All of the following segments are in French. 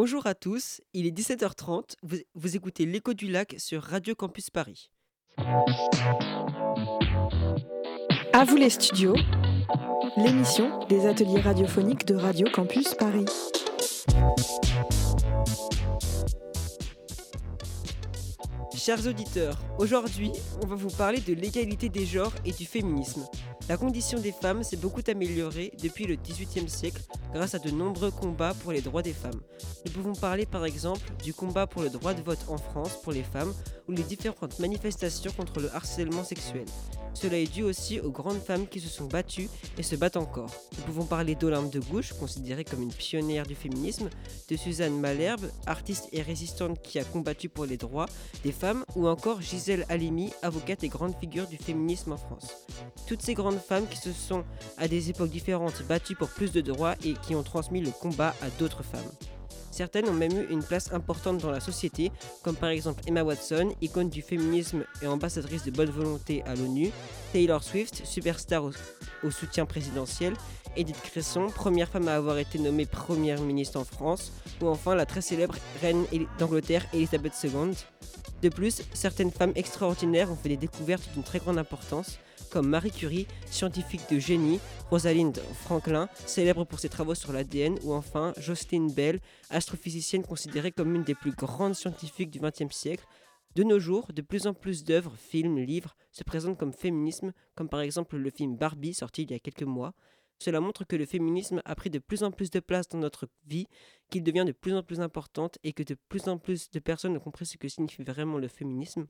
Bonjour à tous, il est 17h30, vous écoutez l'écho du lac sur Radio Campus Paris. À vous les studios, l'émission des ateliers radiophoniques de Radio Campus Paris. Chers auditeurs, aujourd'hui, on va vous parler de l'égalité des genres et du féminisme. La condition des femmes s'est beaucoup améliorée depuis le XVIIIe siècle grâce à de nombreux combats pour les droits des femmes. Nous pouvons parler par exemple du combat pour le droit de vote en France pour les femmes ou les différentes manifestations contre le harcèlement sexuel. Cela est dû aussi aux grandes femmes qui se sont battues et se battent encore. Nous pouvons parler d'Olympe de Gouges, considérée comme une pionnière du féminisme, de Suzanne Malherbe, artiste et résistante qui a combattu pour les droits des femmes, ou encore Gisèle Halimi, avocate et grande figure du féminisme en France. Toutes ces grandes femmes qui se sont, à des époques différentes, battues pour plus de droits et qui ont transmis le combat à d'autres femmes. Certaines ont même eu une place importante dans la société, comme par exemple Emma Watson, icône du féminisme et ambassadrice de bonne volonté à l'ONU, Taylor Swift, superstar au soutien présidentiel, Edith Cresson, première femme à avoir été nommée première ministre en France, ou enfin la très célèbre reine d'Angleterre Elizabeth II. De plus, certaines femmes extraordinaires ont fait des découvertes d'une très grande importance, comme Marie Curie, scientifique de génie, Rosalind Franklin, célèbre pour ses travaux sur l'ADN, ou enfin Jocelyne Bell, astrophysicienne considérée comme une des plus grandes scientifiques du XXe siècle. De nos jours, de plus en plus d'œuvres, films, livres se présentent comme féminisme, comme par exemple le film Barbie, sorti il y a quelques mois. Cela montre que le féminisme a pris de plus en plus de place dans notre vie, qu'il devient de plus en plus important et que de plus en plus de personnes ont compris ce que signifie vraiment le féminisme.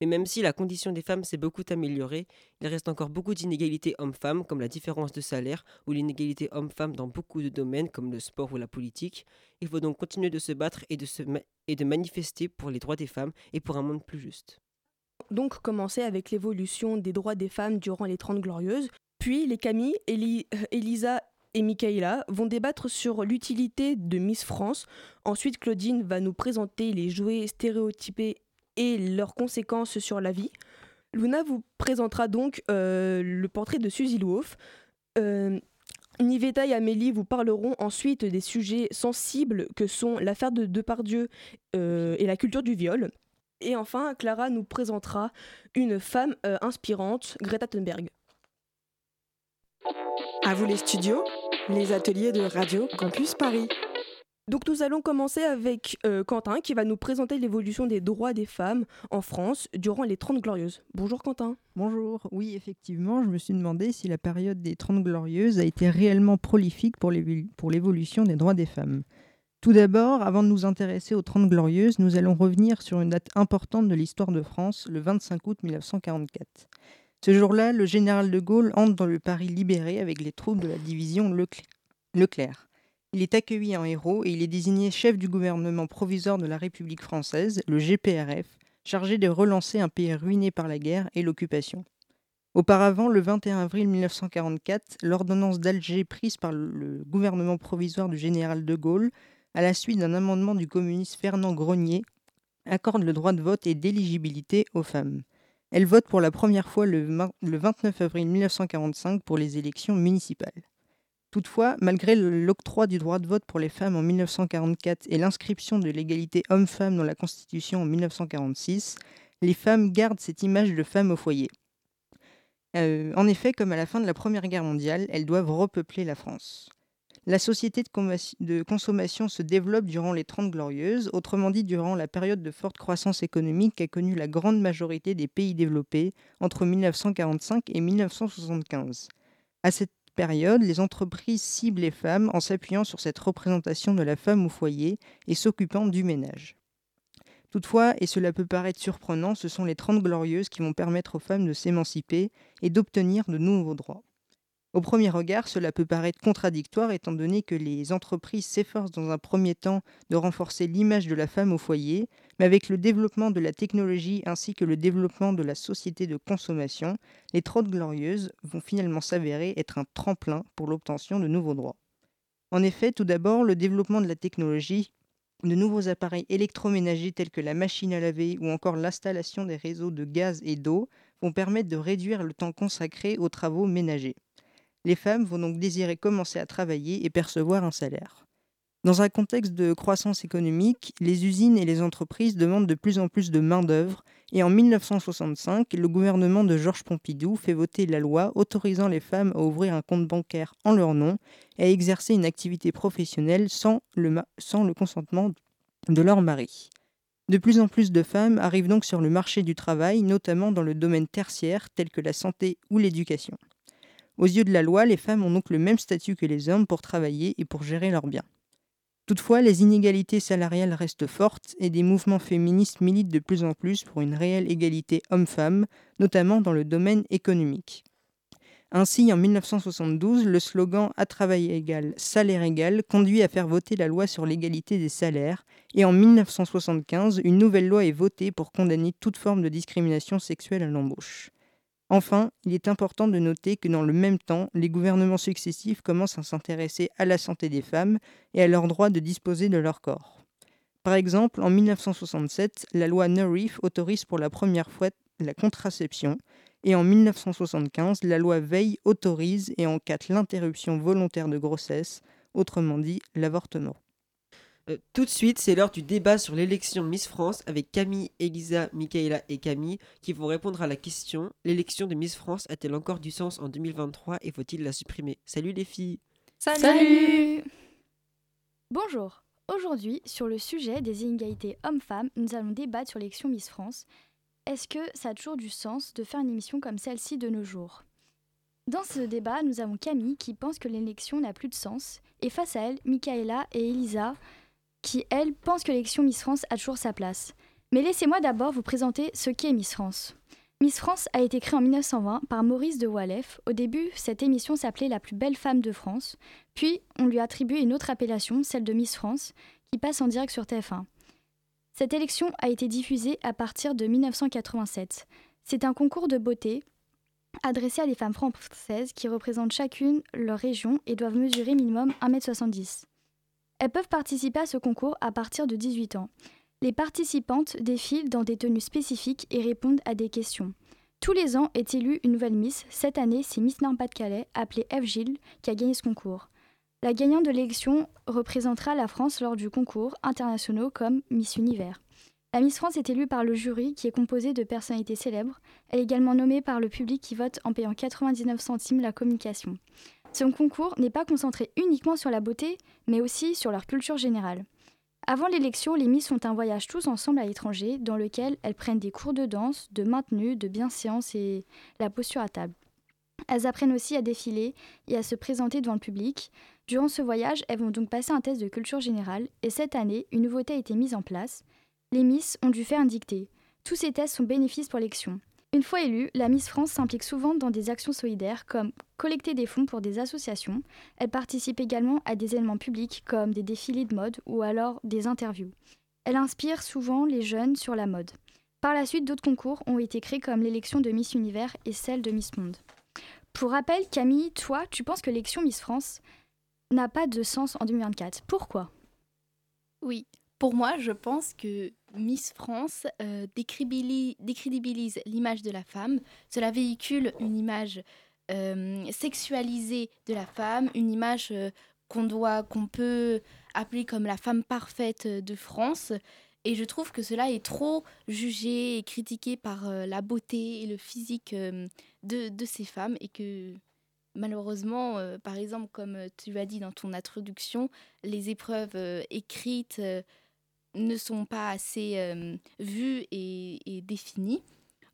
Mais même si la condition des femmes s'est beaucoup améliorée, il reste encore beaucoup d'inégalités hommes-femmes, comme la différence de salaire ou l'inégalité hommes-femmes dans beaucoup de domaines, comme le sport ou la politique. Il faut donc continuer de se battre et de manifester pour les droits des femmes et pour un monde plus juste. Donc commencer avec l'évolution des droits des femmes durant les Trente Glorieuses, puis les Camille, Elisa et Mikaela vont débattre sur l'utilité de Miss France. Ensuite, Claudine va nous présenter les jouets stéréotypés et leurs conséquences sur la vie. Luna vous présentera donc le portrait de Susie Wolff. Niveta et Amélie vous parleront ensuite des sujets sensibles que sont l'affaire de Depardieu et la culture du viol. Et enfin, Clara nous présentera une femme inspirante, Greta Thunberg. À vous les studios, les ateliers de Radio Campus Paris. Donc nous allons commencer avec Quentin qui va nous présenter l'évolution des droits des femmes en France durant les Trente Glorieuses. Bonjour Quentin. Bonjour. Oui, effectivement, je me suis demandé si la période des Trente Glorieuses a été réellement prolifique pour l'évolution des droits des femmes. Tout d'abord, avant de nous intéresser aux Trente Glorieuses, nous allons revenir sur une date importante de l'histoire de France, le 25 août 1944. Ce jour-là, le général de Gaulle entre dans le Paris libéré avec les troupes de la division Leclerc. Il est accueilli en héros et il est désigné chef du gouvernement provisoire de la République française, le GPRF, chargé de relancer un pays ruiné par la guerre et l'occupation. Auparavant, le 21 avril 1944, l'ordonnance d'Alger prise par le gouvernement provisoire du général de Gaulle, à la suite d'un amendement du communiste Fernand Grenier, accorde le droit de vote et d'éligibilité aux femmes. Elle vote pour la première fois le 29 avril 1945 pour les élections municipales. Toutefois, malgré l'octroi du droit de vote pour les femmes en 1944 et l'inscription de l'égalité homme-femme dans la Constitution en 1946, les femmes gardent cette image de femmes au foyer. En effet, comme à la fin de la Première Guerre mondiale, elles doivent repeupler la France. La société de consommation se développe durant les Trente Glorieuses, autrement dit durant la période de forte croissance économique qu'a connue la grande majorité des pays développés entre 1945 et 1975. À cette période, les entreprises ciblent les femmes en s'appuyant sur cette représentation de la femme au foyer et s'occupant du ménage. Toutefois, et cela peut paraître surprenant, ce sont les Trente Glorieuses qui vont permettre aux femmes de s'émanciper et d'obtenir de nouveaux droits. Au premier regard, cela peut paraître contradictoire étant donné que les entreprises s'efforcent dans un premier temps de renforcer l'image de la femme au foyer, mais avec le développement de la technologie ainsi que le développement de la société de consommation, les Trente Glorieuses vont finalement s'avérer être un tremplin pour l'obtention de nouveaux droits. En effet, tout d'abord, le développement de la technologie, de nouveaux appareils électroménagers tels que la machine à laver ou encore l'installation des réseaux de gaz et d'eau vont permettre de réduire le temps consacré aux travaux ménagers. Les femmes vont donc désirer commencer à travailler et percevoir un salaire. Dans un contexte de croissance économique, les usines et les entreprises demandent de plus en plus de main-d'œuvre et en 1965, le gouvernement de Georges Pompidou fait voter la loi autorisant les femmes à ouvrir un compte bancaire en leur nom et à exercer une activité professionnelle sans le consentement de leur mari. De plus en plus de femmes arrivent donc sur le marché du travail, notamment dans le domaine tertiaire tel que la santé ou l'éducation. Aux yeux de la loi, les femmes ont donc le même statut que les hommes pour travailler et pour gérer leurs biens. Toutefois, les inégalités salariales restent fortes et des mouvements féministes militent de plus en plus pour une réelle égalité homme-femme, notamment dans le domaine économique. Ainsi, en 1972, le slogan « À travail égal, salaire égal » conduit à faire voter la loi sur l'égalité des salaires et en 1975, une nouvelle loi est votée pour condamner toute forme de discrimination sexuelle à l'embauche. Enfin, il est important de noter que dans le même temps, les gouvernements successifs commencent à s'intéresser à la santé des femmes et à leur droit de disposer de leur corps. Par exemple, en 1967, la loi Neurief autorise pour la première fois la contraception et en 1975, la loi Veil autorise et encadre l'interruption volontaire de grossesse, autrement dit l'avortement. Tout de suite, c'est l'heure du débat sur l'élection Miss France avec Camille, Elisa, Mikaela et Camille qui vont répondre à la question « L'élection de Miss France a-t-elle encore du sens en 2023 et faut-il la supprimer ?» Salut les filles. Salut. Bonjour. Aujourd'hui, sur le sujet des inégalités hommes-femmes, nous allons débattre sur l'élection Miss France. Est-ce que ça a toujours du sens de faire une émission comme celle-ci de nos jours ? Dans ce débat, nous avons Camille qui pense que l'élection n'a plus de sens et face à elle, Mikaela et Elisa qui, elle, pense que l'élection Miss France a toujours sa place. Mais laissez-moi d'abord vous présenter ce qu'est Miss France. Miss France a été créée en 1920 par Maurice de Walef. Au début, cette émission s'appelait « La plus belle femme de France ». Puis, on lui attribue une autre appellation, celle de Miss France, qui passe en direct sur TF1. Cette élection a été diffusée à partir de 1987. C'est un concours de beauté adressé à des femmes françaises qui représentent chacune leur région et doivent mesurer minimum 1m70. Elles peuvent participer à ce concours à partir de 18 ans. Les participantes défilent dans des tenues spécifiques et répondent à des questions. Tous les ans est élue une nouvelle Miss. Cette année, c'est Miss Nord-Pas-de-Calais, appelée Ève Gilles, qui a gagné ce concours. La gagnante de l'élection représentera la France lors du concours internationaux comme Miss Univers. La Miss France est élue par le jury qui est composé de personnalités célèbres. Elle est également nommée par le public qui vote en payant 99 centimes la communication. Ce concours n'est pas concentré uniquement sur la beauté, mais aussi sur leur culture générale. Avant l'élection, les Miss font un voyage tous ensemble à l'étranger, dans lequel elles prennent des cours de danse, de maintenue, de bienséance et la posture à table. Elles apprennent aussi à défiler et à se présenter devant le public. Durant ce voyage, elles vont donc passer un test de culture générale, et cette année, une nouveauté a été mise en place. Les Miss ont dû faire un dicté. Tous ces tests sont bénéfices pour l'élection. Une fois élue, la Miss France s'implique souvent dans des actions solidaires comme collecter des fonds pour des associations. Elle participe également à des événements publics comme des défilés de mode ou alors des interviews. Elle inspire souvent les jeunes sur la mode. Par la suite, d'autres concours ont été créés comme l'élection de Miss Univers et celle de Miss Monde. Pour rappel, Camille, toi, tu penses que l'élection Miss France n'a pas de sens en 2024. Pourquoi ? Oui. Pour moi, je pense que Miss France décrédibilise l'image de la femme. Cela véhicule une image sexualisée de la femme, une image qu'on peut appeler comme la femme parfaite de France. Et je trouve que cela est trop jugé et critiqué par la beauté et le physique de ces femmes et que... Malheureusement, par exemple, comme tu l'as dit dans ton introduction, les épreuves écrites ne sont pas assez vues et définies.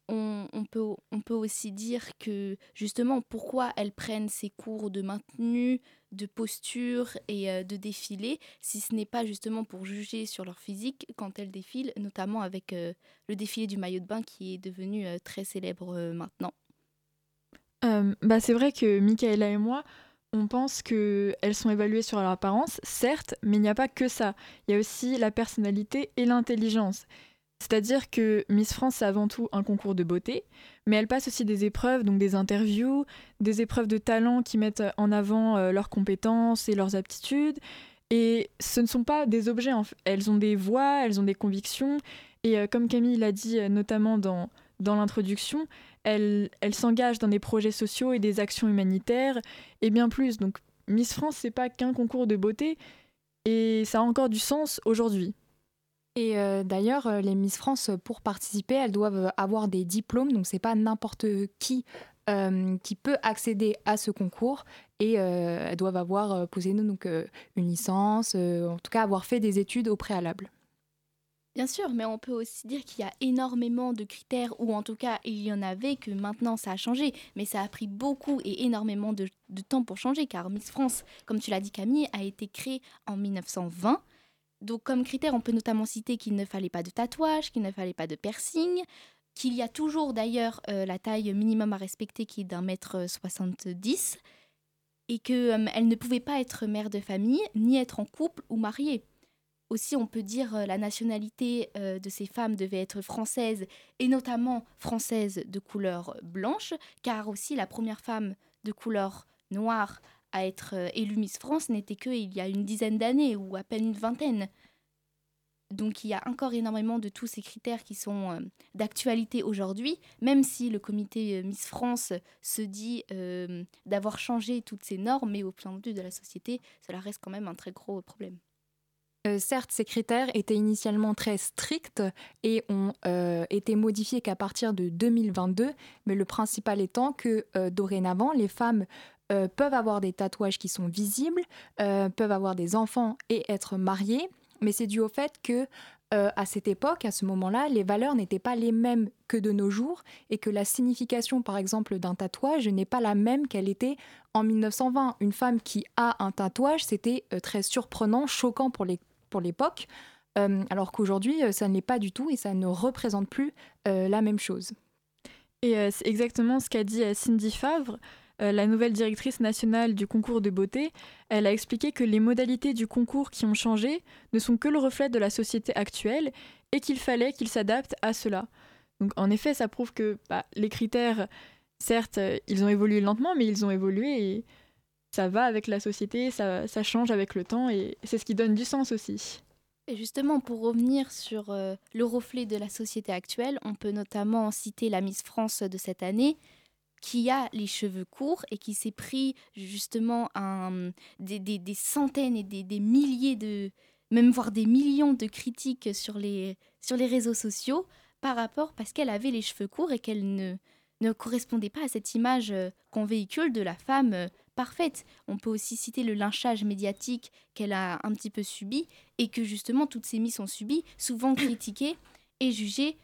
On peut aussi dire que, justement, pourquoi elles prennent ces cours de maintenue, de posture et de défilé, si ce n'est pas justement pour juger sur leur physique quand elles défilent, notamment avec le défilé du maillot de bain qui est devenu très célèbre maintenant. C'est vrai que Mikaela et moi, on pense qu'elles sont évaluées sur leur apparence, certes, mais il n'y a pas que ça. Il y a aussi la personnalité et l'intelligence. C'est-à-dire que Miss France, c'est avant tout un concours de beauté, mais elle passe aussi des épreuves, donc des interviews, des épreuves de talent qui mettent en avant leurs compétences et leurs aptitudes. Et ce ne sont pas des objets, en fait. Elles ont des voix, elles ont des convictions. Et comme Camille l'a dit, notamment dans l'introduction, elle s'engage dans des projets sociaux et des actions humanitaires et bien plus. Donc Miss France, c'est pas qu'un concours de beauté, et ça a encore du sens aujourd'hui. Et d'ailleurs, les Miss France, pour participer, elles doivent avoir des diplômes, donc c'est pas n'importe qui peut accéder à ce concours, et elles doivent avoir posé donc, une licence, en tout cas avoir fait des études au préalable. Bien sûr, mais on peut aussi dire qu'il y a énormément de critères, ou en tout cas il y en avait, que maintenant ça a changé, mais ça a pris beaucoup et énormément de temps pour changer, car Miss France, comme tu l'as dit Camille, a été créée en 1920. Donc comme critères, on peut notamment citer qu'il ne fallait pas de tatouage, qu'il ne fallait pas de piercing, qu'il y a toujours d'ailleurs la taille minimum à respecter qui est d'1m70, et qu'elle ne pouvait pas être mère de famille, ni être en couple ou mariée. Aussi, on peut dire la nationalité de ces femmes devait être française, et notamment française de couleur blanche, car aussi la première femme de couleur noire à être élue Miss France n'était qu'il y a une dizaine d'années, ou à peine une vingtaine. Donc il y a encore énormément de tous ces critères qui sont d'actualité aujourd'hui, même si le comité Miss France se dit d'avoir changé toutes ces normes, mais au plan de la société, cela reste quand même un très gros problème. Certes, ces critères étaient initialement très stricts et ont été modifiés qu'à partir de 2022, mais le principal étant que dorénavant, les femmes peuvent avoir des tatouages qui sont visibles, peuvent avoir des enfants et être mariées, mais c'est dû au fait que, à cette époque, à ce moment-là, les valeurs n'étaient pas les mêmes que de nos jours et que la signification, par exemple, d'un tatouage n'est pas la même qu'elle était en 1920. Une femme qui a un tatouage, c'était très surprenant, choquant pour l'époque, alors qu'aujourd'hui, ça ne l'est pas du tout et ça ne représente plus la même chose. Et c'est exactement ce qu'a dit Cindy Favre, la nouvelle directrice nationale du concours de beauté. Elle a expliqué que les modalités du concours qui ont changé ne sont que le reflet de la société actuelle et qu'il fallait qu'ils s'adaptent à cela. Donc en effet, ça prouve que les critères, certes, ils ont évolué lentement, mais ils ont évolué et ça va avec la société, ça change avec le temps et c'est ce qui donne du sens aussi. Et justement, pour revenir sur le reflet de la société actuelle, on peut notamment citer la Miss France de cette année, qui a les cheveux courts et qui s'est pris justement des centaines et des milliers de, même voire des millions de critiques sur les réseaux sociaux parce qu'elle avait les cheveux courts et qu'elle ne correspondait pas à cette image qu'on véhicule de la femme parfaite. On peut aussi citer le lynchage médiatique qu'elle a un petit peu subi et que justement toutes ces miss ont subi, souvent critiquées et jugées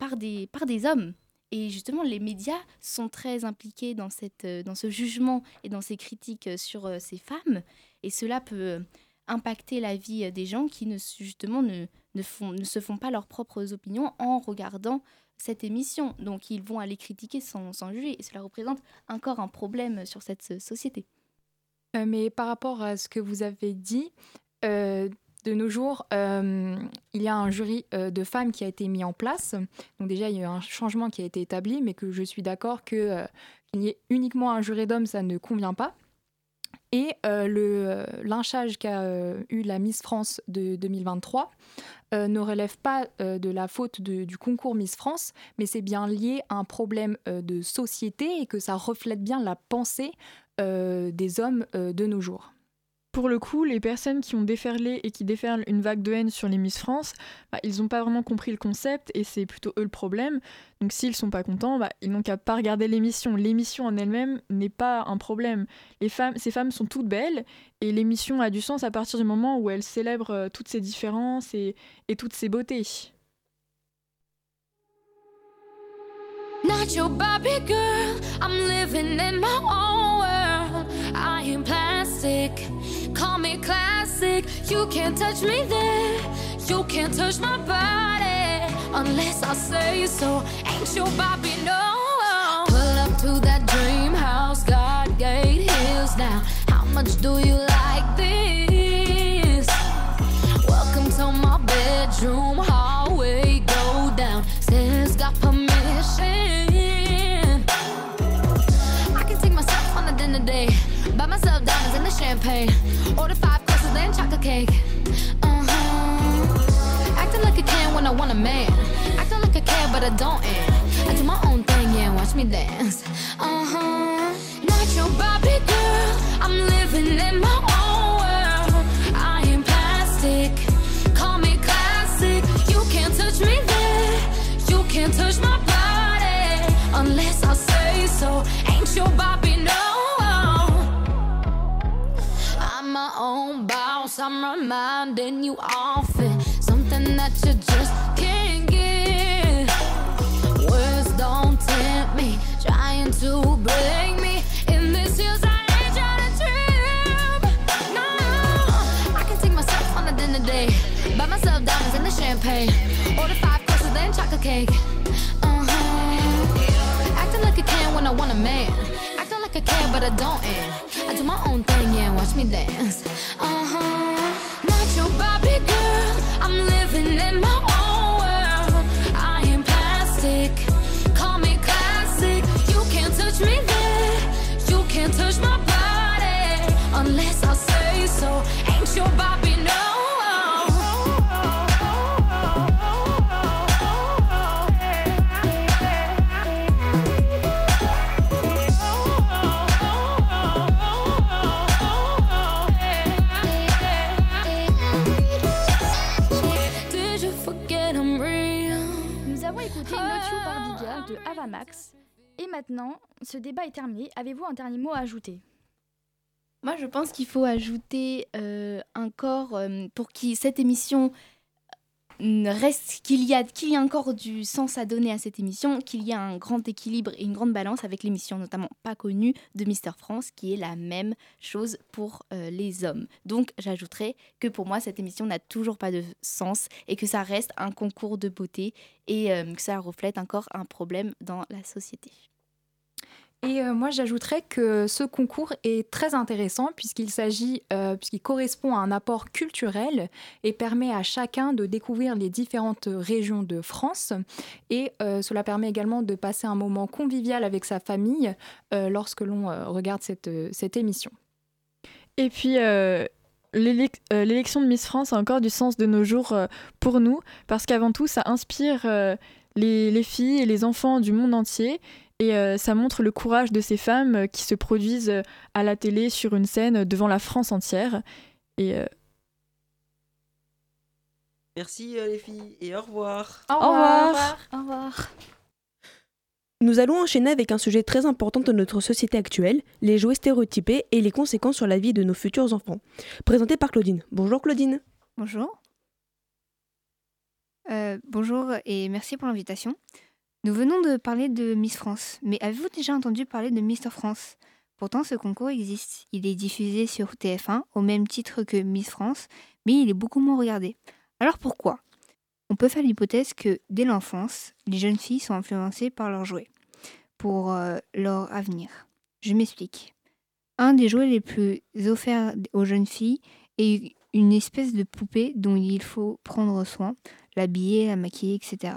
par des hommes. Et justement, les médias sont très impliqués dans ce jugement et dans ces critiques sur ces femmes. Et cela peut impacter la vie des gens qui ne se font pas leurs propres opinions en regardant cette émission. Donc, ils vont aller critiquer sans juger. Et cela représente encore un problème sur cette société. Mais par rapport à ce que vous avez dit... De nos jours, il y a un jury de femmes qui a été mis en place. Donc déjà, il y a eu un changement qui a été établi, mais que je suis d'accord qu'il y ait uniquement un jury d'hommes, ça ne convient pas. Et le lynchage qu'a eu la Miss France de 2023 ne relève pas de la faute du concours Miss France, mais c'est bien lié à un problème de société et que ça reflète bien la pensée des hommes de nos jours. Pour le coup, les personnes qui ont déferlé et qui déferlent une vague de haine sur les Miss France, ils n'ont pas vraiment compris le concept et c'est plutôt eux le problème. Donc s'ils ne sont pas contents, ils n'ont qu'à pas regarder l'émission. L'émission en elle-même n'est pas un problème. Ces femmes sont toutes belles et l'émission a du sens à partir du moment où elle célèbre toutes ces différences et toutes ces beautés. Not your Barbie girl, I'm living in my own world. I am plastic. Call me classic, you can't touch me there, you can't touch my body, unless I say so, ain't your Bobby, no. Pull up to that dream house, God gate hills now, how much do you like this? Welcome to my bedroom, hallway go down, says got permission. I can take myself on a dinner date, buy myself diamonds in the champagne. Order 5 courses and chocolate cake. Acting like I can when I want a man. Acting like I care but I don't end. I do my own thing, yeah, watch me dance. Not your Barbie girl, I'm living in my own world. I am guess I'm reminding you often something that you just can't get. Words don't tempt me, trying to bring me in this year's I ain't trying to trip. No, I can take myself on a dinner date, buy myself diamonds and the champagne, order 5 courses then chocolate cake. Acting like I can when I want a man, acting like I can but I don't end. Do my own thing, yeah, watch me dance. Not your Barbie girl, I'm living in my own world. I am plastic, call me classic. You can't touch me there, you can't touch my body unless I say so. Ain't your Barbie, no. De Avamax. Et maintenant, ce débat est terminé. Avez-vous un dernier mot à ajouter? Moi, je pense qu'il faut ajouter un corps pour que cette émission reste, qu'il y a encore du sens à donner à cette émission, qu'il y a un grand équilibre et une grande balance avec l'émission, notamment Pas connue de Mister France, qui est la même chose pour les hommes. Donc, j'ajouterai que pour moi, cette émission n'a toujours pas de sens et que ça reste un concours de beauté et que ça reflète encore un problème dans la société. Et moi, j'ajouterais que ce concours est très intéressant puisqu'il correspond à un apport culturel et permet à chacun de découvrir les différentes régions de France. Et cela permet également de passer un moment convivial avec sa famille lorsque l'on regarde cette émission. Et puis... L'élection de Miss France a encore du sens de nos jours pour nous, parce qu'avant tout, ça inspire les filles et les enfants du monde entier, et ça montre le courage de ces femmes qui se produisent à la télé, sur une scène, devant la France entière. Merci les filles, et au revoir. Au revoir. Nous allons enchaîner avec un sujet très important de notre société actuelle, les jouets stéréotypés et les conséquences sur la vie de nos futurs enfants. Présenté par Claudine. Bonjour Claudine. Bonjour. Bonjour et merci pour l'invitation. Nous venons de parler de Miss France, mais avez-vous déjà entendu parler de Mister France? Pourtant, ce concours existe. Il est diffusé sur TF1 au même titre que Miss France, mais il est beaucoup moins regardé. Alors pourquoi ? On peut faire l'hypothèse que, dès l'enfance, les jeunes filles sont influencées par leurs jouets pour leur avenir. Je m'explique. Un des jouets les plus offerts aux jeunes filles est une espèce de poupée dont il faut prendre soin, l'habiller, la maquiller, etc.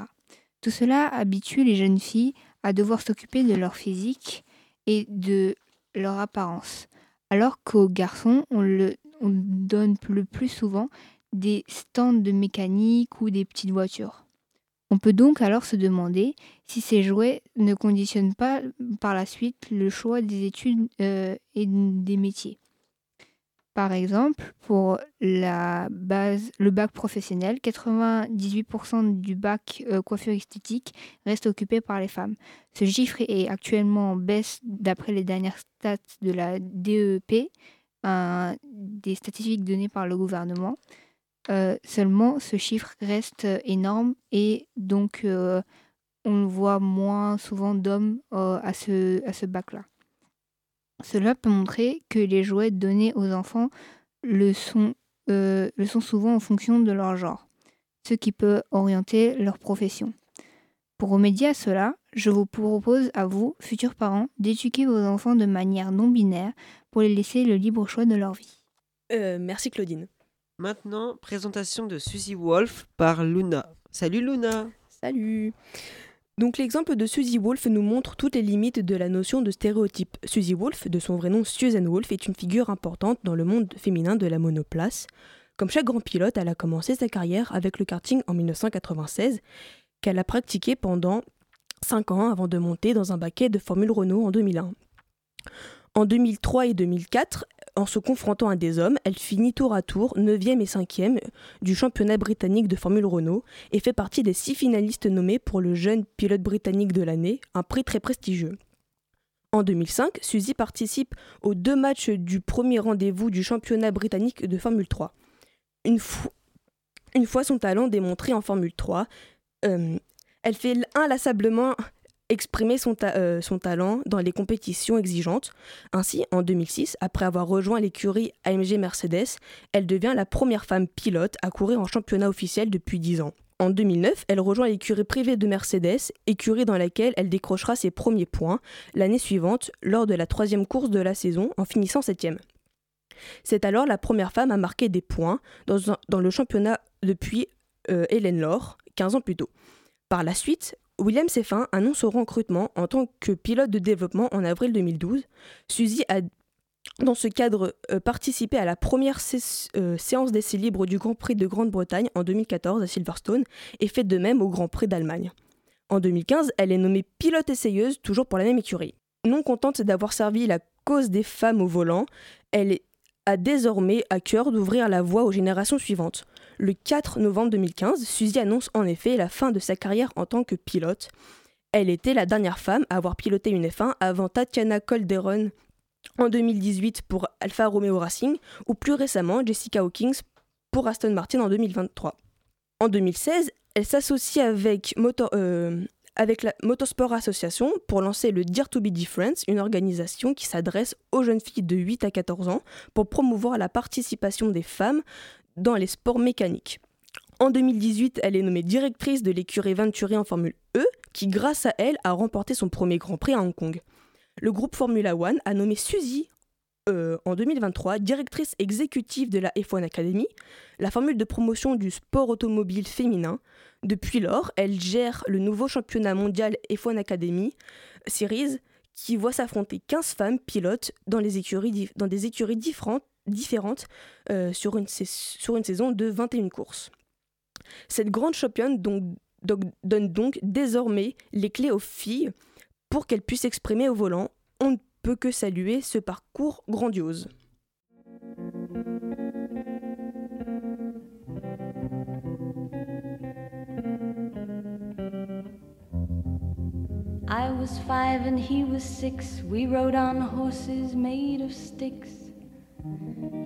Tout cela habitue les jeunes filles à devoir s'occuper de leur physique et de leur apparence, alors qu'aux garçons, on donne le plus souvent des stands de mécanique ou des petites voitures. On peut donc alors se demander si ces jouets ne conditionnent pas par la suite le choix des études et des métiers. Par exemple, pour le bac professionnel, 98% du bac coiffure esthétique reste occupé par les femmes. Ce chiffre est actuellement en baisse d'après les dernières stats de la DEP, des statistiques données par le gouvernement. Seulement, ce chiffre reste énorme et donc on voit moins souvent d'hommes à ce bac-là. Cela peut montrer que les jouets donnés aux enfants le sont souvent en fonction de leur genre, ce qui peut orienter leur profession. Pour remédier à cela, je vous propose à vous, futurs parents, d'éduquer vos enfants de manière non binaire pour les laisser le libre choix de leur vie. Merci Claudine. Maintenant, présentation de Susie Wolff par Luna. Salut Luna. Salut. Donc l'exemple de Susie Wolff nous montre toutes les limites de la notion de stéréotype. Susie Wolff, de son vrai nom Susan Wolf, est une figure importante dans le monde féminin de la monoplace. Comme chaque grand pilote, elle a commencé sa carrière avec le karting en 1996, qu'elle a pratiqué pendant 5 ans avant de monter dans un baquet de Formule Renault en 2001. En 2003 et 2004, en se confrontant à des hommes, elle finit tour à tour 9e et 5e du championnat britannique de Formule Renault et fait partie des 6 finalistes nommés pour le jeune pilote britannique de l'année, un prix très prestigieux. En 2005, Suzy participe aux 2 matchs du premier rendez-vous du championnat britannique de Formule 3. une fois son talent démontré en Formule 3, elle fait inlassablement exprimer son talent dans les compétitions exigeantes. Ainsi, en 2006, après avoir rejoint l'écurie AMG Mercedes, elle devient la première femme pilote à courir en championnat officiel depuis 10 ans. En 2009, elle rejoint l'écurie privée de Mercedes, écurie dans laquelle elle décrochera ses premiers points l'année suivante lors de la troisième course de la saison en finissant 7e. C'est alors la première femme à marquer des points dans le championnat depuis Hélène Laure, 15 ans plus tôt. Par la suite, William Seffin annonce son recrutement en tant que pilote de développement en avril 2012. Susie a dans ce cadre, participer à la première séance d'essais libres du Grand Prix de Grande-Bretagne en 2014 à Silverstone et fait de même au Grand Prix d'Allemagne. En 2015, elle est nommée pilote essayeuse, toujours pour la même écurie. Non contente d'avoir servi la cause des femmes au volant, elle a désormais à cœur d'ouvrir la voie aux générations suivantes. Le 4 novembre 2015, Susie annonce en effet la fin de sa carrière en tant que pilote. Elle était la dernière femme à avoir piloté une F1 avant Tatiana Calderon en 2018 pour Alfa Romeo Racing, ou plus récemment Jessica Hawkins pour Aston Martin en 2023. En 2016, elle s'associe avec la Motorsport Association pour lancer le Dare to be Different, une organisation qui s'adresse aux jeunes filles de 8 à 14 ans pour promouvoir la participation des femmes dans les sports mécaniques. En 2018, elle est nommée directrice de l'écurie Venturi en Formule E, qui grâce à elle a remporté son premier Grand Prix à Hong Kong. Le groupe Formula One a nommé Susie en 2023 directrice exécutive de la F1 Academy, la formule de promotion du sport automobile féminin. Depuis lors, elle gère le nouveau championnat mondial F1 Academy Series qui voit s'affronter 15 femmes pilotes dans des écuries différentes sur une saison de 21 courses. Cette grande championne donne donc désormais les clés aux filles pour qu'elle puisse s'exprimer au volant. On ne peut que saluer ce parcours grandiose. I was 5 and he was 6. We rode on horses made of sticks.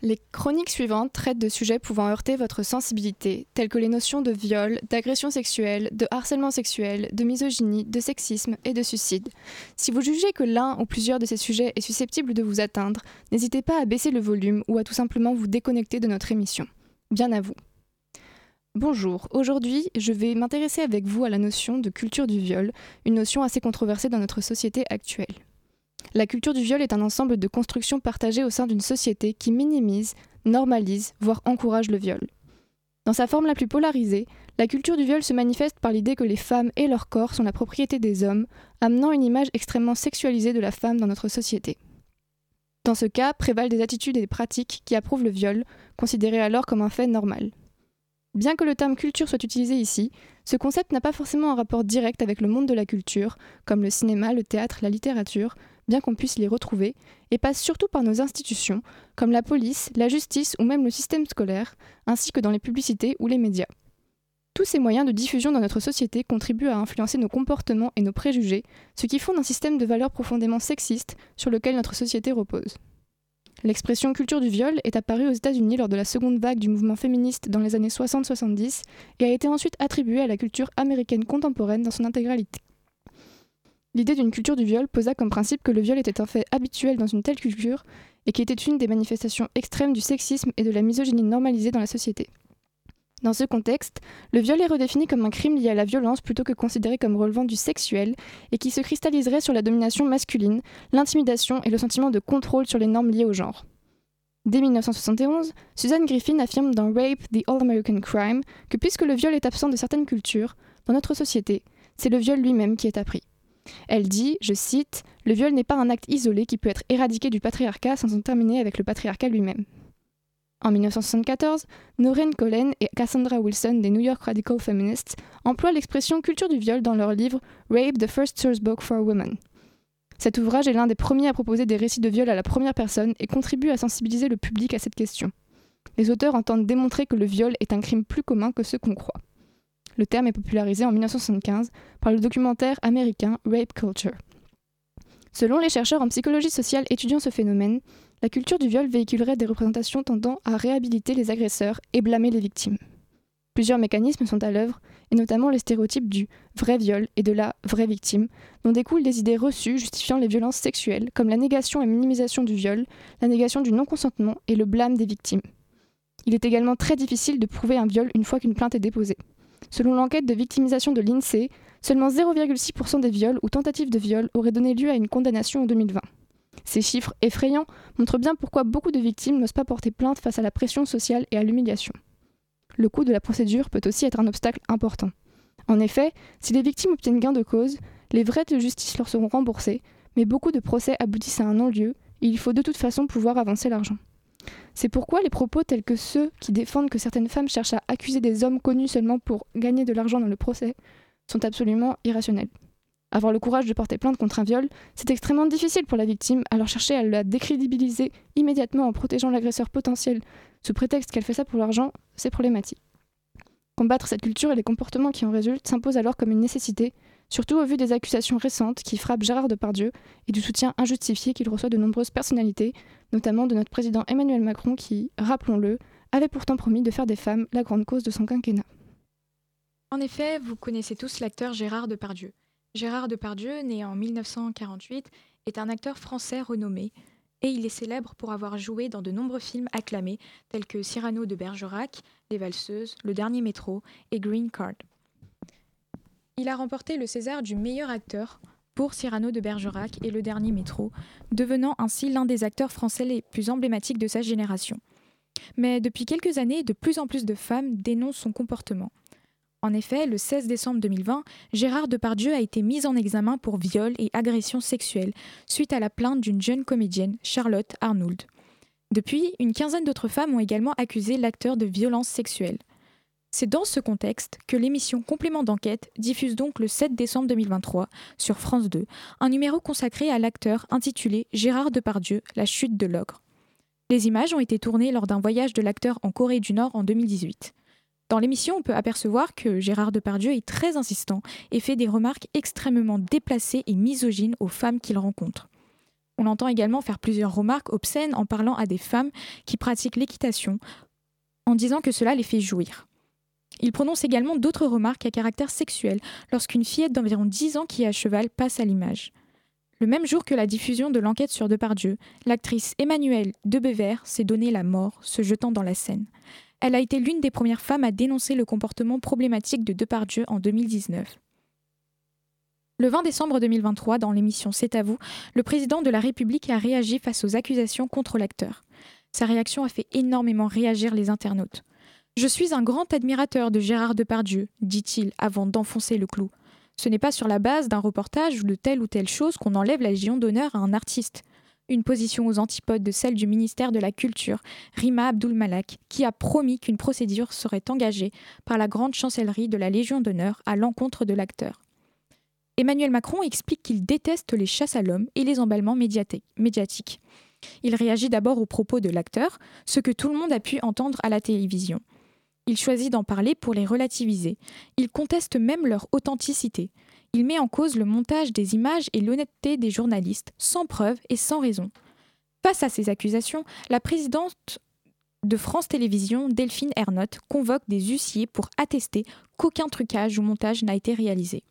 Les chroniques suivantes traitent de sujets pouvant heurter votre sensibilité, tels que les notions de viol, d'agression sexuelle, de harcèlement sexuel, de misogynie, de sexisme et de suicide. Si vous jugez que l'un ou plusieurs de ces sujets est susceptible de vous atteindre, n'hésitez pas à baisser le volume ou à tout simplement vous déconnecter de notre émission. Bien à vous. Bonjour, aujourd'hui, je vais m'intéresser avec vous à la notion de culture du viol, une notion assez controversée dans notre société actuelle. La culture du viol est un ensemble de constructions partagées au sein d'une société qui minimise, normalise, voire encourage le viol. Dans sa forme la plus polarisée, la culture du viol se manifeste par l'idée que les femmes et leur corps sont la propriété des hommes, amenant une image extrêmement sexualisée de la femme dans notre société. Dans ce cas, prévalent des attitudes et des pratiques qui approuvent le viol, considéré alors comme un fait normal. Bien que le terme culture soit utilisé ici, ce concept n'a pas forcément un rapport direct avec le monde de la culture, comme le cinéma, le théâtre, la littérature, bien qu'on puisse les retrouver, et passe surtout par nos institutions, comme la police, la justice ou même le système scolaire, ainsi que dans les publicités ou les médias. Tous ces moyens de diffusion dans notre société contribuent à influencer nos comportements et nos préjugés, ce qui fonde un système de valeurs profondément sexiste sur lequel notre société repose. L'expression « culture du viol » est apparue aux États-Unis lors de la seconde vague du mouvement féministe dans les années 60-70 et a été ensuite attribuée à la culture américaine contemporaine dans son intégralité. L'idée d'une culture du viol posa comme principe que le viol était un fait habituel dans une telle culture et qui était une des manifestations extrêmes du sexisme et de la misogynie normalisée dans la société. Dans ce contexte, le viol est redéfini comme un crime lié à la violence plutôt que considéré comme relevant du sexuel et qui se cristalliserait sur la domination masculine, l'intimidation et le sentiment de contrôle sur les normes liées au genre. Dès 1971, Suzanne Griffin affirme dans Rape, the All-American Crime que puisque le viol est absent de certaines cultures, dans notre société, c'est le viol lui-même qui est appris. Elle dit, je cite, « Le viol n'est pas un acte isolé qui peut être éradiqué du patriarcat sans en terminer avec le patriarcat lui-même ». En 1974, Noreen Cohen et Cassandra Wilson des New York Radical Feminists emploient l'expression « culture du viol » dans leur livre « Rape, the first source book for women ». Cet ouvrage est l'un des premiers à proposer des récits de viol à la première personne et contribue à sensibiliser le public à cette question. Les auteurs entendent démontrer que le viol est un crime plus commun que ce qu'on croit. Le terme est popularisé en 1975 par le documentaire américain « Rape Culture ». Selon les chercheurs en psychologie sociale étudiant ce phénomène, la culture du viol véhiculerait des représentations tendant à réhabiliter les agresseurs et blâmer les victimes. Plusieurs mécanismes sont à l'œuvre, et notamment les stéréotypes du « vrai viol » et de la « vraie victime », dont découlent des idées reçues justifiant les violences sexuelles, comme la négation et minimisation du viol, la négation du non-consentement et le blâme des victimes. Il est également très difficile de prouver un viol une fois qu'une plainte est déposée. Selon l'enquête de victimisation de l'INSEE, seulement 0,6% des viols ou tentatives de viol auraient donné lieu à une condamnation en 2020. Ces chiffres effrayants montrent bien pourquoi beaucoup de victimes n'osent pas porter plainte face à la pression sociale et à l'humiliation. Le coût de la procédure peut aussi être un obstacle important. En effet, si les victimes obtiennent gain de cause, les frais de justice leur seront remboursés, mais beaucoup de procès aboutissent à un non-lieu et il faut de toute façon pouvoir avancer l'argent. C'est pourquoi les propos tels que ceux qui défendent que certaines femmes cherchent à accuser des hommes connus seulement pour gagner de l'argent dans le procès sont absolument irrationnels. Avoir le courage de porter plainte contre un viol, c'est extrêmement difficile pour la victime, alors chercher à la décrédibiliser immédiatement en protégeant l'agresseur potentiel sous prétexte qu'elle fait ça pour l'argent, c'est problématique. Combattre cette culture et les comportements qui en résultent s'impose alors comme une nécessité, surtout au vu des accusations récentes qui frappent Gérard Depardieu et du soutien injustifié qu'il reçoit de nombreuses personnalités, notamment de notre président Emmanuel Macron qui, rappelons-le, avait pourtant promis de faire des femmes la grande cause de son quinquennat. En effet, vous connaissez tous l'acteur Gérard Depardieu. Gérard Depardieu, né en 1948, est un acteur français renommé et il est célèbre pour avoir joué dans de nombreux films acclamés tels que Cyrano de Bergerac, Les Valseuses, Le Dernier Métro et Green Card. Il a remporté le César du meilleur acteur pour Cyrano de Bergerac et Le Dernier Métro, devenant ainsi l'un des acteurs français les plus emblématiques de sa génération. Mais depuis quelques années, de plus en plus de femmes dénoncent son comportement. En effet, le 16 décembre 2020, Gérard Depardieu a été mis en examen pour viol et agression sexuelle suite à la plainte d'une jeune comédienne, Charlotte Arnould. Depuis, une quinzaine d'autres femmes ont également accusé l'acteur de violences sexuelles. C'est dans ce contexte que l'émission Complément d'enquête diffuse donc le 7 décembre 2023 sur France 2, un numéro consacré à l'acteur intitulé Gérard Depardieu, la chute de l'ogre. Les images ont été tournées lors d'un voyage de l'acteur en Corée du Nord en 2018. Dans l'émission, on peut apercevoir que Gérard Depardieu est très insistant et fait des remarques extrêmement déplacées et misogynes aux femmes qu'il rencontre. On entend également faire plusieurs remarques obscènes en parlant à des femmes qui pratiquent l'équitation, en disant que cela les fait jouir. Il prononce également d'autres remarques à caractère sexuel lorsqu'une fillette d'environ 10 ans qui est à cheval passe à l'image. Le même jour que la diffusion de l'enquête sur Depardieu, l'actrice Emmanuelle Debévert s'est donnée la mort, se jetant dans la Seine. Elle a été l'une des premières femmes à dénoncer le comportement problématique de Depardieu en 2019. Le 20 décembre 2023, dans l'émission C'est à vous, le président de la République a réagi face aux accusations contre l'acteur. Sa réaction a fait énormément réagir les internautes. « Je suis un grand admirateur de Gérard Depardieu », dit-il avant d'enfoncer le clou. « Ce n'est pas sur la base d'un reportage ou de telle ou telle chose qu'on enlève la Légion d'honneur à un artiste. » Une position aux antipodes de celle du ministère de la Culture, Rima Abdul-Malak, qui a promis qu'une procédure serait engagée par la grande chancellerie de la Légion d'honneur à l'encontre de l'acteur. Emmanuel Macron explique qu'il déteste les chasses à l'homme et les emballements médiatiques. Il réagit d'abord aux propos de l'acteur, ce que tout le monde a pu entendre à la télévision. Il choisit d'en parler pour les relativiser. Il conteste même leur authenticité. Il met en cause le montage des images et l'honnêteté des journalistes, sans preuve et sans raison. Face à ces accusations, la présidente de France Télévisions, Delphine Ernotte, convoque des huissiers pour attester qu'aucun trucage ou montage n'a été réalisé.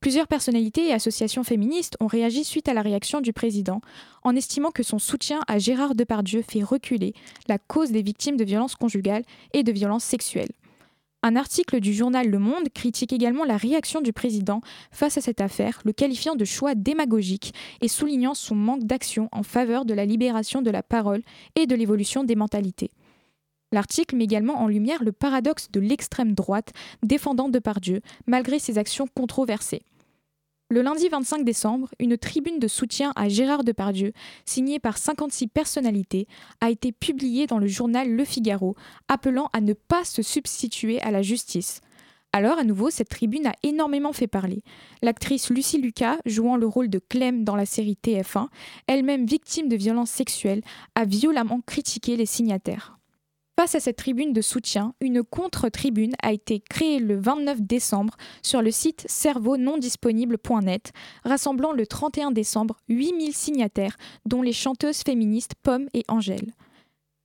Plusieurs personnalités et associations féministes ont réagi suite à la réaction du président, en estimant que son soutien à Gérard Depardieu fait reculer la cause des victimes de violences conjugales et de violences sexuelles. Un article du journal Le Monde critique également la réaction du président face à cette affaire, le qualifiant de choix démagogique et soulignant son manque d'action en faveur de la libération de la parole et de l'évolution des mentalités. L'article met également en lumière le paradoxe de l'extrême droite défendant Depardieu, malgré ses actions controversées. Le lundi 25 décembre, une tribune de soutien à Gérard Depardieu, signée par 56 personnalités, a été publiée dans le journal Le Figaro, appelant à ne pas se substituer à la justice. Alors, à nouveau, cette tribune a énormément fait parler. L'actrice Lucie Lucas, jouant le rôle de Clem dans la série TF1, elle-même victime de violences sexuelles, a violemment critiqué les signataires. Face à cette tribune de soutien, une contre-tribune a été créée le 29 décembre sur le site cerveau-non-disponible.net, rassemblant le 31 décembre 8000 signataires, dont les chanteuses féministes Pomme et Angèle.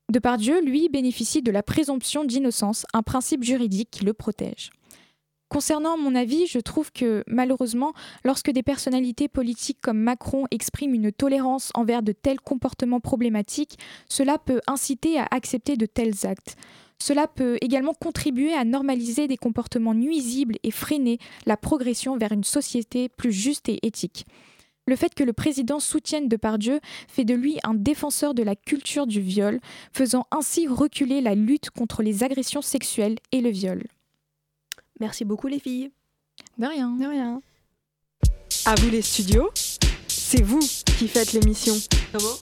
Depardieu, lui, bénéficie de la présomption d'innocence, un principe juridique qui le protège. Concernant mon avis, je trouve que, malheureusement, lorsque des personnalités politiques comme Macron expriment une tolérance envers de tels comportements problématiques, cela peut inciter à accepter de tels actes. Cela peut également contribuer à normaliser des comportements nuisibles et freiner la progression vers une société plus juste et éthique. Le fait que le président soutienne Depardieu fait de lui un défenseur de la culture du viol, faisant ainsi reculer la lutte contre les agressions sexuelles et le viol. Merci beaucoup les filles. De rien. De rien. À vous les studios, c'est vous qui faites l'émission. Comment ?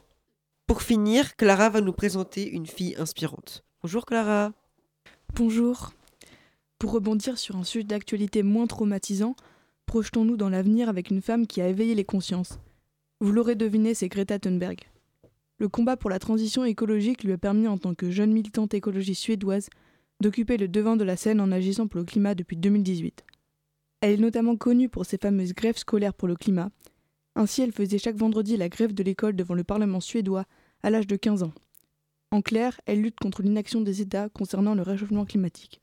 Pour finir, Clara va nous présenter une fille inspirante. Bonjour Clara. Bonjour. Pour rebondir sur un sujet d'actualité moins traumatisant, projetons-nous dans l'avenir avec une femme qui a éveillé les consciences. Vous l'aurez deviné, c'est Greta Thunberg. Le combat pour la transition écologique lui a permis en tant que jeune militante écologiste suédoise d'occuper le devant de la scène en agissant pour le climat depuis 2018. Elle est notamment connue pour ses fameuses grèves scolaires pour le climat. Ainsi, elle faisait chaque vendredi la grève de l'école devant le Parlement suédois à l'âge de 15 ans. En clair, elle lutte contre l'inaction des États concernant le réchauffement climatique.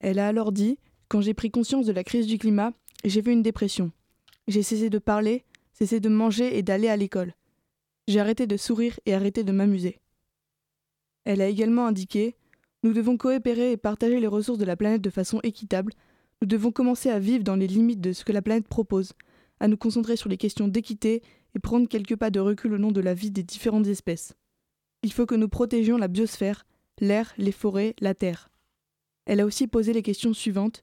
Elle a alors dit « Quand j'ai pris conscience de la crise du climat, j'ai vu une dépression. J'ai cessé de parler, cessé de manger et d'aller à l'école. J'ai arrêté de sourire et arrêté de m'amuser. » Elle a également indiqué: nous devons coopérer et partager les ressources de la planète de façon équitable. Nous devons commencer à vivre dans les limites de ce que la planète propose, à nous concentrer sur les questions d'équité et prendre quelques pas de recul au nom de la vie des différentes espèces. Il faut que nous protégions la biosphère, l'air, les forêts, la terre. Elle a aussi posé les questions suivantes.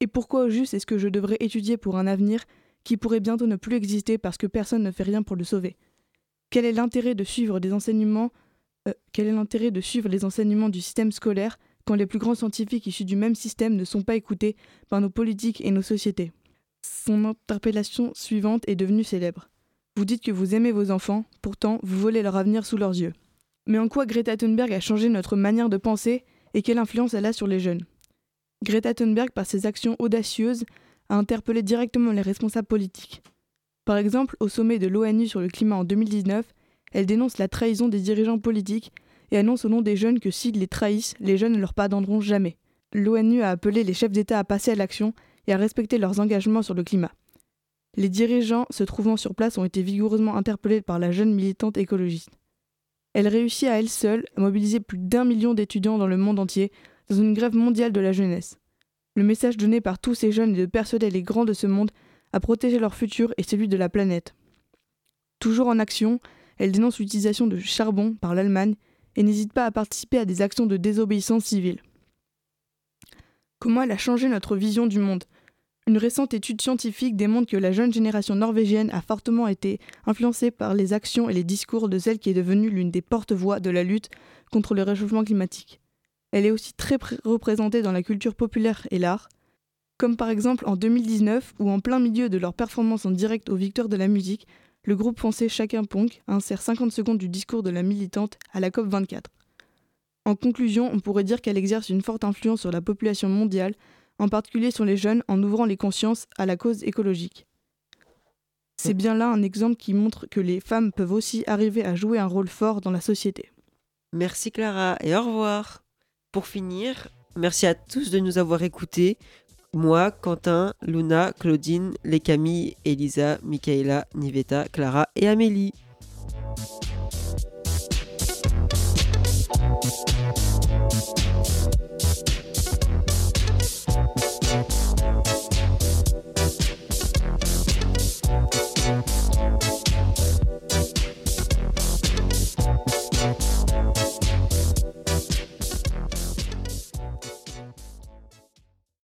Et pourquoi au juste est-ce que je devrais étudier pour un avenir qui pourrait bientôt ne plus exister parce que personne ne fait rien pour le sauver ? Quel est l'intérêt de suivre des enseignements du système scolaire quand les plus grands scientifiques issus du même système ne sont pas écoutés par nos politiques et nos sociétés? Son interpellation suivante est devenue célèbre. Vous dites que vous aimez vos enfants, pourtant vous volez leur avenir sous leurs yeux. Mais en quoi Greta Thunberg a changé notre manière de penser et quelle influence elle a sur les jeunes? Greta Thunberg, par ses actions audacieuses, a interpellé directement les responsables politiques. Par exemple, au sommet de l'ONU sur le climat en 2019, elle dénonce la trahison des dirigeants politiques et annonce au nom des jeunes que s'ils les trahissent, les jeunes ne leur pardonneront jamais. L'ONU a appelé les chefs d'État à passer à l'action et à respecter leurs engagements sur le climat. Les dirigeants se trouvant sur place ont été vigoureusement interpellés par la jeune militante écologiste. Elle réussit à elle seule à mobiliser plus d'1 million d'étudiants dans le monde entier dans une grève mondiale de la jeunesse. Le message donné par tous ces jeunes est de persuader les grands de ce monde à protéger leur futur et celui de la planète. Toujours en action, elle dénonce l'utilisation de charbon par l'Allemagne et n'hésite pas à participer à des actions de désobéissance civile. Comment elle a changé notre vision du monde? Une récente étude scientifique démontre que la jeune génération norvégienne a fortement été influencée par les actions et les discours de celle qui est devenue l'une des porte-voix de la lutte contre le réchauffement climatique. Elle est aussi très représentée dans la culture populaire et l'art. Comme par exemple en 2019, où en plein milieu de leur performance en direct aux Victoires de la musique, le groupe français Chacun Ponk insère 50 secondes du discours de la militante à la COP24. En conclusion, on pourrait dire qu'elle exerce une forte influence sur la population mondiale, en particulier sur les jeunes, en ouvrant les consciences à la cause écologique. C'est bien là un exemple qui montre que les femmes peuvent aussi arriver à jouer un rôle fort dans la société. Merci Clara et au revoir. Pour finir, merci à tous de nous avoir écoutés. Moi, Quentin, Luna, Claudine, les Camille, Elisa, Mikaela, Niveta, Clara et Amélie.